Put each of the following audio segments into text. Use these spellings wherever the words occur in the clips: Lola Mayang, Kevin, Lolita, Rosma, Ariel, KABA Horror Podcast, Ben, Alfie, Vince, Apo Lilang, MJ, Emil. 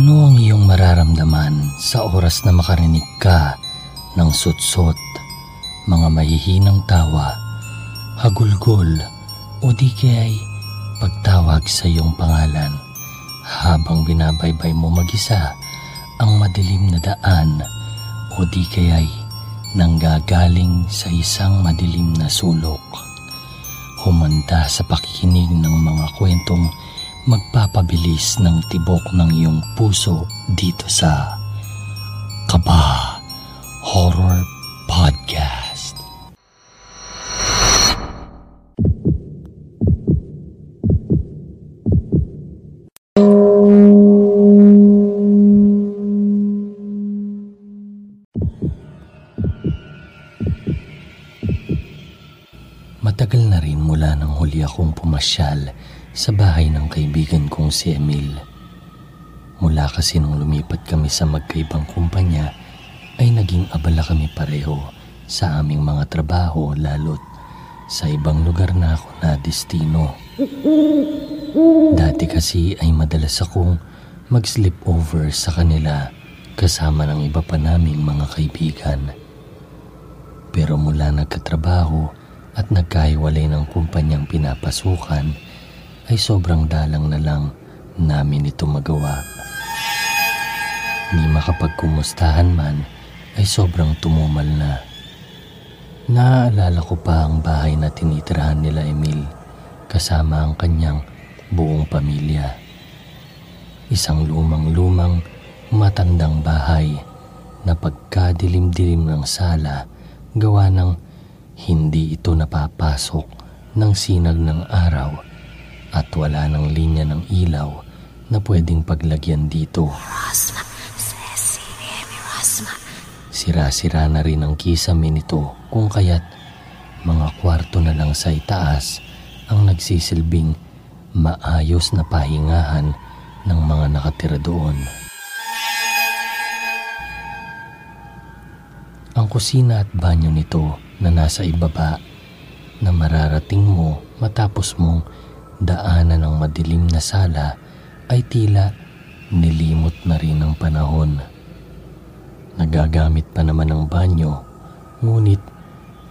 Ano ang iyong mararamdaman sa oras na makarinig ka ng sutsot, mga mahihinang tawa, hagulgol o di kaya'y pagtawag sa iyong pangalan habang binabaybay mo mag-isa ang madilim na daan o di kaya'y nanggagaling sa isang madilim na sulok? Humanda sa pakikinig ng mga kwentong magpapabilis ng tibok ng iyong puso dito sa KABA Horror Podcast. Matagal na rin mula nang huli akong pumasyal sa bahay ng kaibigan kong si Emil. Mula kasi nung lumipat kami sa magkaibang kumpanya ay naging abala kami pareho sa aming mga trabaho, lalo't sa ibang lugar na ako na destino. Dati kasi ay madalas akong mag-sleepover sa kanila kasama ng iba pa naming mga kaibigan. Pero mula nagkatrabaho at nagkahiwalay ng kumpanyang pinapasukan ay sobrang dalang na lang namin ito magawa. Ni makapagkumustahan man ay sobrang tumumal na. Naaalala ko pa ang bahay na tinitirahan nila Emil kasama ang kanyang buong pamilya. Isang lumang-lumang matandang bahay na pagkadilim-dilim ng sala, gawa ng hindi ito napapasok ng sinag ng araw at wala ng linya ng ilaw na pwedeng paglagyan dito. Rosma, Ceci, Rosma. Sira-sira na rin ang kisame nito, kung kaya't mga kwarto na lang sa itaas ang nagsisilbing maayos na pahingahan ng mga nakatira doon. Ang kusina at banyo nito na nasa ibaba na mararating mo matapos mong daanan ng madilim na sala ay tila nilimot na rin ang panahon. Nagagamit pa naman ang banyo, ngunit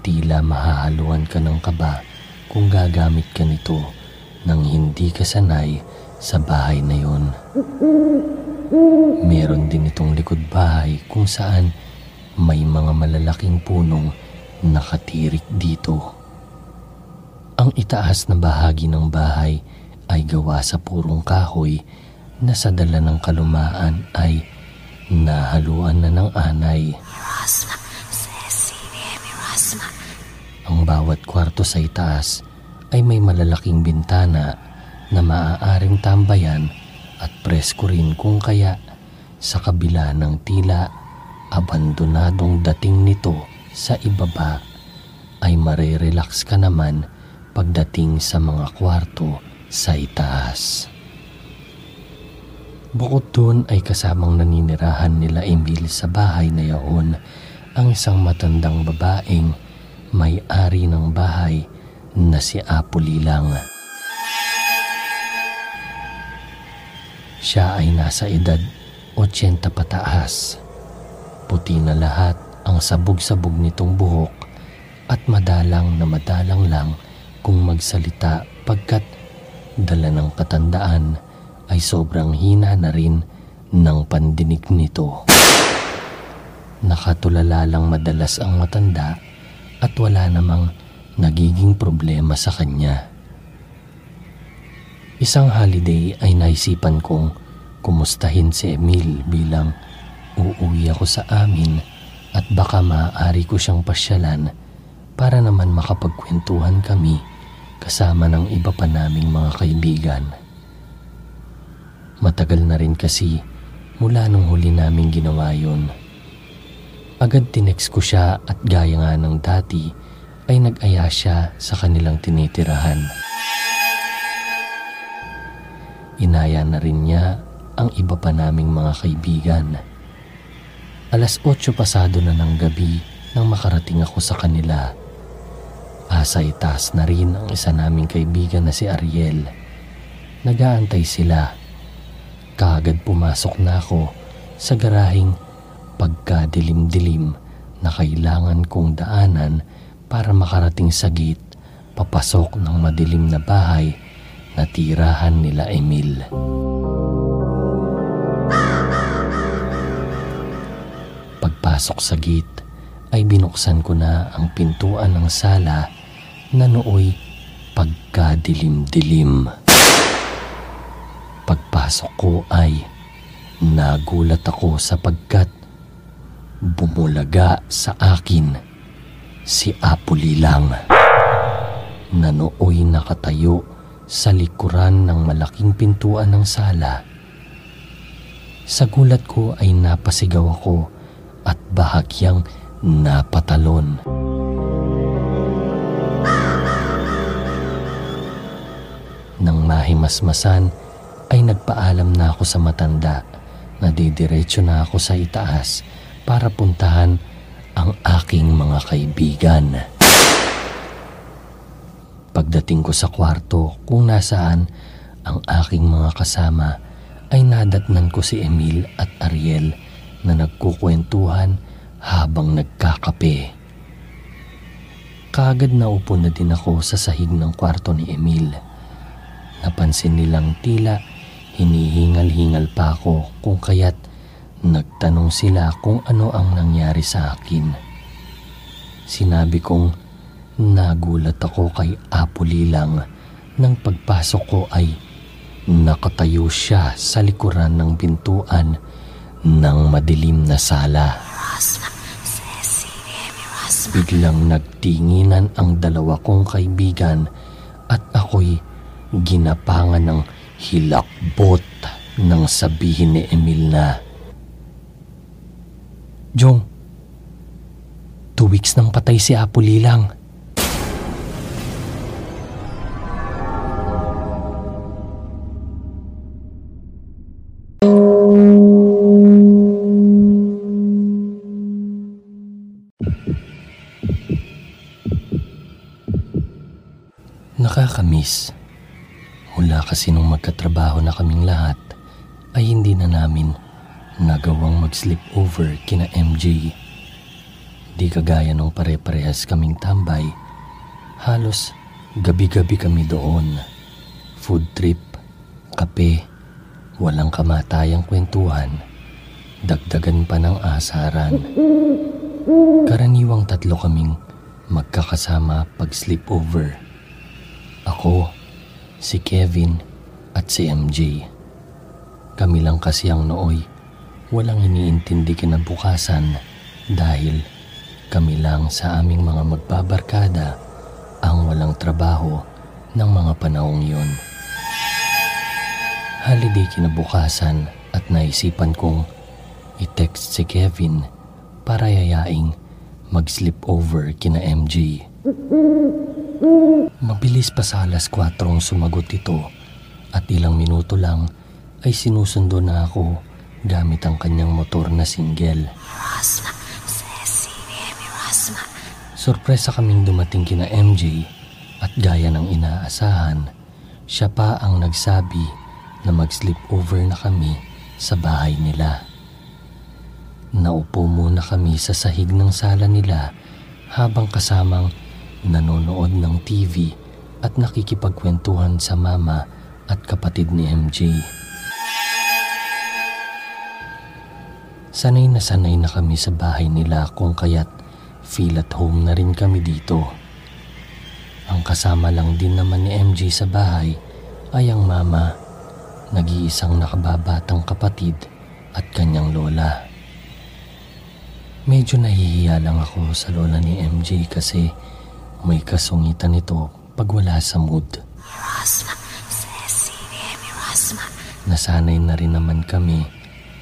tila mahahaluan ka ng kaba kung gagamit ka nito nang hindi ka sanay sa bahay na yon. Meron din itong likod bahay kung saan may mga malalaking punong nakatirik dito. Ang itaas na bahagi ng bahay ay gawa sa purong kahoy na sa dala ng kalumaan ay nahaluan na ng anay. Rosma, Ceci, Rosma. Ang bawat kwarto sa itaas ay may malalaking bintana na maaaring tambayan at presko rin, kung kaya sa kabila ng tila abandonadong dating nito sa ibaba ay marirelax ka naman pagdating sa mga kwarto sa itaas. Bukod doon ay kasamang naninirahan nila Emil sa bahay na yaon ang isang matandang babaeng may-ari ng bahay na si Apo Lilang. Siya ay nasa edad 80 pataas. Puti na lahat ang sabog-sabog nitong buhok at madalang na madalang lang kung magsalita, pagkat dala ng katandaan ay sobrang hina na rin ng pandinig nito. Nakatulala lang madalas ang matanda at wala namang nagiging problema sa kanya. Isang holiday ay naisipan kong kumustahin si Emil bilang uuwi ako sa amin at baka maaari ko siyang pasyalan para naman makapagkwentuhan kami kasama ng iba pa naming mga kaibigan. Matagal na rin kasi mula nung huli naming ginawa yon. Agad tinext ko siya at gaya nga ng dati ay nag-aya siya sa kanilang tinitirahan. Inaya na rin niya ang iba pa naming mga kaibigan. 8:00 pasado na ng gabi nang makarating ako sa kanila. Asa itaas na rin ang isa naming kaibigan na si Ariel. Nagaantay sila. kaagad pumasok na ako sa garaheng pagkadilim-dilim na kailangan kong daanan para makarating sa gate papasok ng madilim na bahay na tirahan nila Emil. Pagpasok sa gate ay binuksan ko na ang pintuan ng sala na nooy pagkadilim-dilim. Pagpasok ko ay nagulat ako sapagkat bumulaga sa akin si Apo Lilang na nooy nakatayo sa likuran ng malaking pintuan ng sala. Sa gulat ko ay napasigaw ako at bahagyang napatalon. Nang mahimasmasan ay nagpaalam na ako sa matanda na didiretso na ako sa itaas para puntahan ang aking mga kaibigan. Pagdating ko sa kwarto kung nasaan ang aking mga kasama ay nadatnan ko si Emil at Ariel na nagkukwentuhan habang nagkakape. Kaagad naupo na din ako sa sahig ng kwarto ni Emil. Napansin nilang tila hinihingal-hingal pa ako kung kaya't nagtanong sila kung ano ang nangyari sa akin. Sinabi kong nagulat ako kay Apo Lilang nang pagpasok ko ay nakatayo siya sa likuran ng pintuan ng madilim na sala. Biglang nagtinginan ang dalawa kong kaibigan at ako'y ginapangan ng hilakbot nang sabihin ni Emil na, "Jong, 2 weeks nang patay si Apo Lilang." Nakakamiss. Mula kasi nung magkatrabaho na kaming lahat ay hindi na namin nagawang mag-sleepover kina MJ. Di kagaya nung pare-parehas kaming tambay, halos gabi-gabi kami doon. Food trip, kape, walang kamatayang kwentuhan, dagdagan pa ng asaran. Karaniwang 3 kaming magkakasama pag-sleepover. Ako, si Kevin at si MJ. Kami lang kasi ang nooy walang iniintindi kinabukasan dahil kami lang sa aming mga magbabarkada ang walang trabaho ng mga panahong yun. Holiday kinabukasan at naisipan kong i-text si Kevin para yayaing mag-sleepover kina MJ. Mabilis pa sa 4:00 sumagot ito at ilang minuto lang ay sinusundo na ako gamit ang kanyang motor na single. Sorpresa kaming dumating kina MJ at gaya ng inaasahan, siya pa ang nagsabi na mag-sleepover na kami sa bahay nila. Naupo muna kami sa sahig ng sala nila habang kasamang nanonood ng TV at nakikipagkwentuhan sa mama at kapatid ni MJ. Sanay na kami sa bahay nila kung kaya't feel at home na rin kami dito. Ang kasama lang din naman ni MJ sa bahay ay ang mama, nag-iisang nakababatang kapatid at kanyang lola. Medyo nahihiya lang ako sa lola ni MJ kasi may kasungitan ito pag wala sa mood. Nasanay na rin naman kami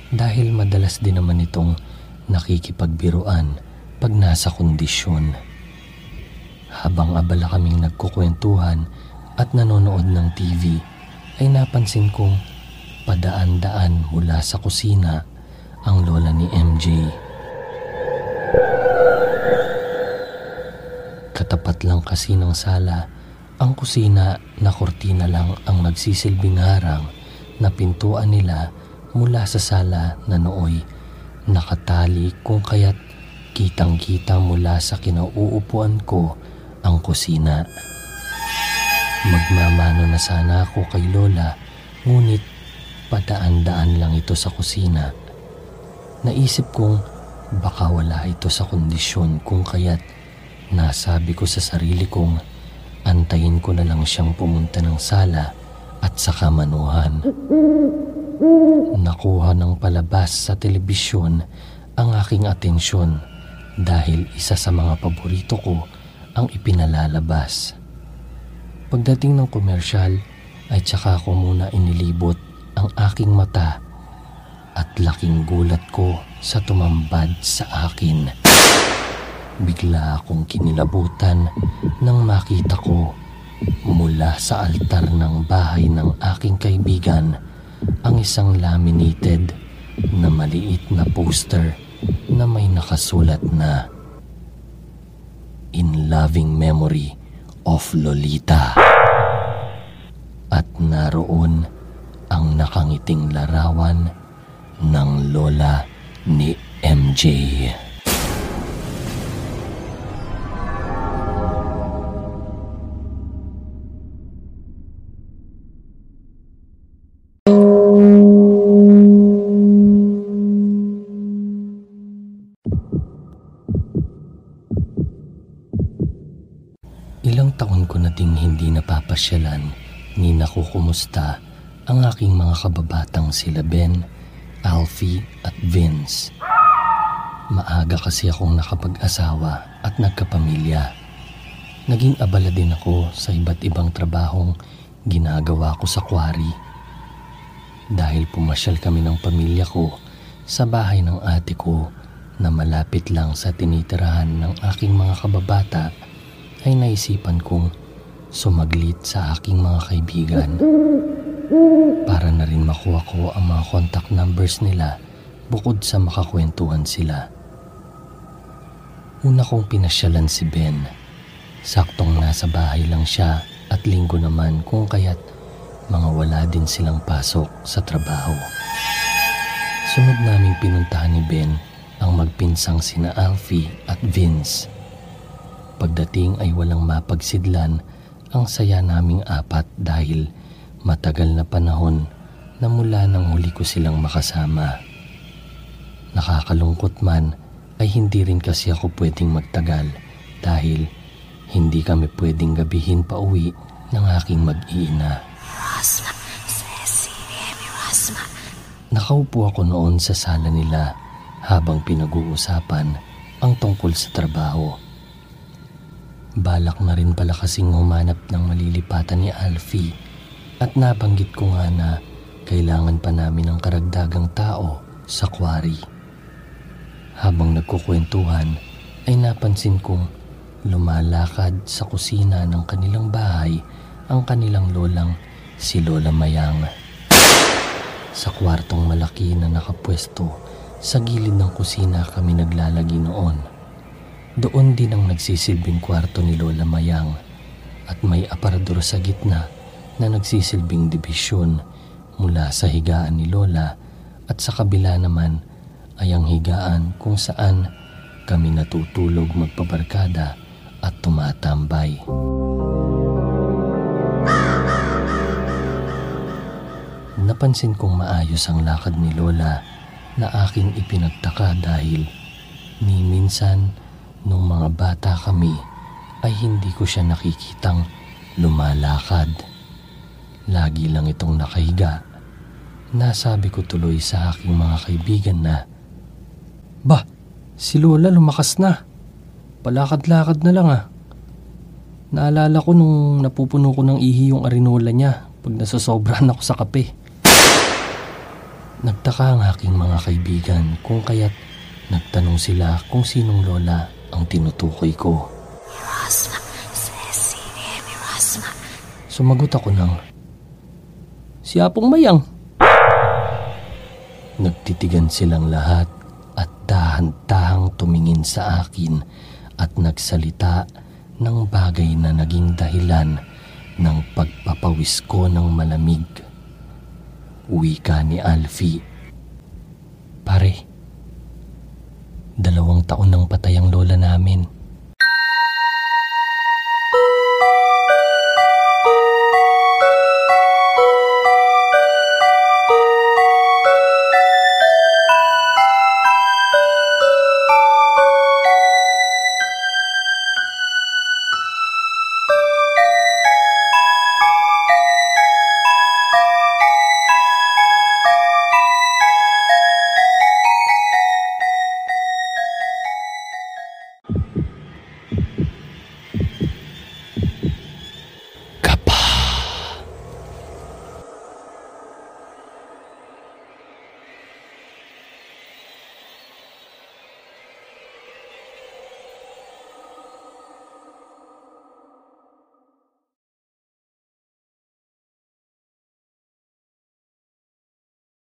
dahil madalas din naman itong nakikipagbiruan pag nasa kondisyon. Habang abala kaming nagkukwentuhan at nanonood ng TV ay napansin kong padaan-daan mula sa kusina ang lola ni MJ. Katapat lang kasi ng sala ang kusina na kortina lang ang nagsisilbing harang na pintuan nila mula sa sala na nooy nakatali kung kaya't kitang-kita mula sa kinauupuan ko ang kusina. Magmamano na sana ako kay Lola, ngunit padaan-daan lang ito sa kusina. Naisip kong baka wala ito sa kondisyon kung kaya't nasabi ko sa sarili kong antayin ko na lang siyang pumunta ng sala at saka manuhan. Nakuha ng palabas sa telebisyon ang aking atensyon dahil isa sa mga paborito ko ang ipinalalabas. Pagdating ng komersyal ay tsaka ko muna inilibot ang aking mata at laking gulat ko sa tumambad sa akin. Bigla akong kinilabutan nang makita ko mula sa altar ng bahay ng aking kaibigan ang isang laminated na maliit na poster na may nakasulat na "In loving memory of Lolita." At naroon ang nakangiting larawan ng lola ni MJ. Napapasyalan ni nakukumusta ang aking mga kababatang sila Ben, Alfie at Vince. Maaga kasi akong nakapag-asawa at nagkapamilya. Naging abala din ako sa iba't ibang trabahong ginagawa ko sa quarry. Dahil pumasyal kami ng pamilya ko sa bahay ng ate ko na malapit lang sa tinitirahan ng aking mga kababata, ay naisipan kong sumaglit sa aking mga kaibigan para na rin makuha ko ang mga contact numbers nila bukod sa makakwentuhan sila. Una kong pinasyalan si Ben. Saktong nasa bahay lang siya at linggo naman kung kaya't mga wala din silang pasok sa trabaho. Sunod naming pinuntahan ni Ben ang magpinsang sina Alfie at Vince. Pagdating ay walang mapagsidlan ang saya naming apat dahil matagal na panahon na mula nang huli ko silang makasama. Nakakalungkot man ay hindi rin kasi ako pwedeng magtagal dahil hindi kami pwedeng gabihin pauwi ng aking mag-iina. Rosma, Ceci, Emil, Rosma. Nakaupo ako noon sa sala nila habang pinag-uusapan ang tungkol sa trabaho. Balak na rin pala kasing humanap ng malilipatan ni Alfie at nabanggit ko nga na kailangan pa namin ng karagdagang tao sa quarry. Habang nagkukwentuhan ay napansin kong lumalakad sa kusina ng kanilang bahay ang kanilang lolang si Lola Mayang. Sa kwartong malaki na nakapwesto sa gilid ng kusina kami naglalagi noon. Doon din ang nagsisilbing kwarto ni Lola Mayang at may aparador sa gitna na nagsisilbing dibisyon mula sa higaan ni Lola at sa kabila naman ay ang higaan kung saan kami natutulog magpabarkada at tumatambay. Napansin kong maayos ang lakad ni Lola na aking ipinagtaka dahil ni minsan nung mga bata kami ay hindi ko siya nakikitang lumalakad. Lagi lang itong nakahiga. Nasabi ko tuloy sa aking mga kaibigan na, "Bah, si Lola lumakas na. Palakad-lakad na lang ah." Naalala ko nung napupuno ko ng ihi yung arinola niya pag nasasobrahan ako sa kape. Nagtaka ang aking mga kaibigan kung kaya't nagtanong sila kung sinong Lola ang tinutukoy ko. Rosma, Ceci, Amy, Rosma. Sumagot ako ng, "Si Apong Mayang." Nagtitigan silang lahat at dahan-dahang tumingin sa akin at nagsalita ng bagay na naging dahilan ng pagpapawis ko ng malamig. Wika ni Alfie Pare, 2 taon nang patay ang lola namin.